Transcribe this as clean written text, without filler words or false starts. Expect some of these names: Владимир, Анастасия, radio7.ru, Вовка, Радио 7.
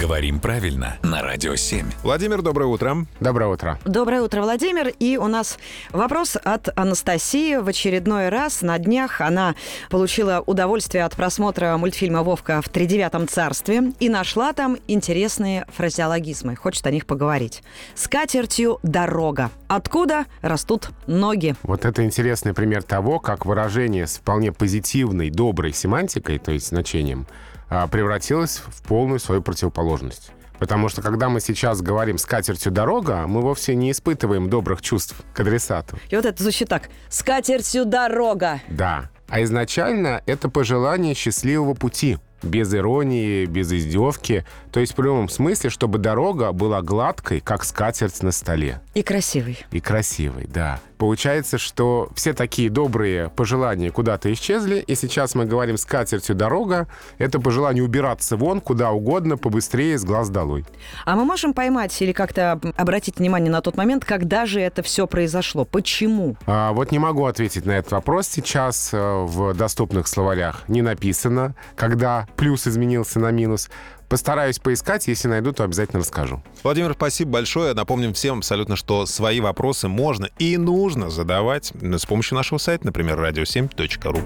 Говорим правильно на Радио 7. Владимир, доброе утро. Доброе утро. Доброе утро, Владимир. И у нас вопрос от Анастасии. В очередной раз на днях она получила удовольствие от просмотра мультфильма «Вовка в тридевятом царстве» и нашла там интересные фразеологизмы. Хочет о них поговорить. «Скатертью дорога. Откуда растут ноги?» Вот это интересный пример того, как выражение с вполне позитивной, доброй семантикой, то есть значением, превратилась в полную свою противоположность. Потому что, когда мы сейчас говорим «скатертью дорога», мы вовсе не испытываем добрых чувств к адресату. И вот это звучит так. «Скатертью дорога». Да. А изначально это пожелание счастливого пути. Без иронии, без издевки. То есть в прямом смысле, чтобы дорога была гладкой, как скатерть на столе. И красивой. И красивой, да. Получается, что все такие добрые пожелания куда-то исчезли, и сейчас мы говорим «скатертью дорога». Это пожелание убираться вон, куда угодно, побыстрее, с глаз долой. А мы можем поймать или как-то обратить внимание на тот момент, когда же это все произошло? Почему? Вот не могу ответить на этот вопрос сейчас в доступных словарях. Не написано, когда плюс изменился на минус. Постараюсь поискать, если найду, то обязательно расскажу. Владимир, спасибо большое. Напомним всем абсолютно, что свои вопросы можно и нужно задавать с помощью нашего сайта, например, radio7.ru.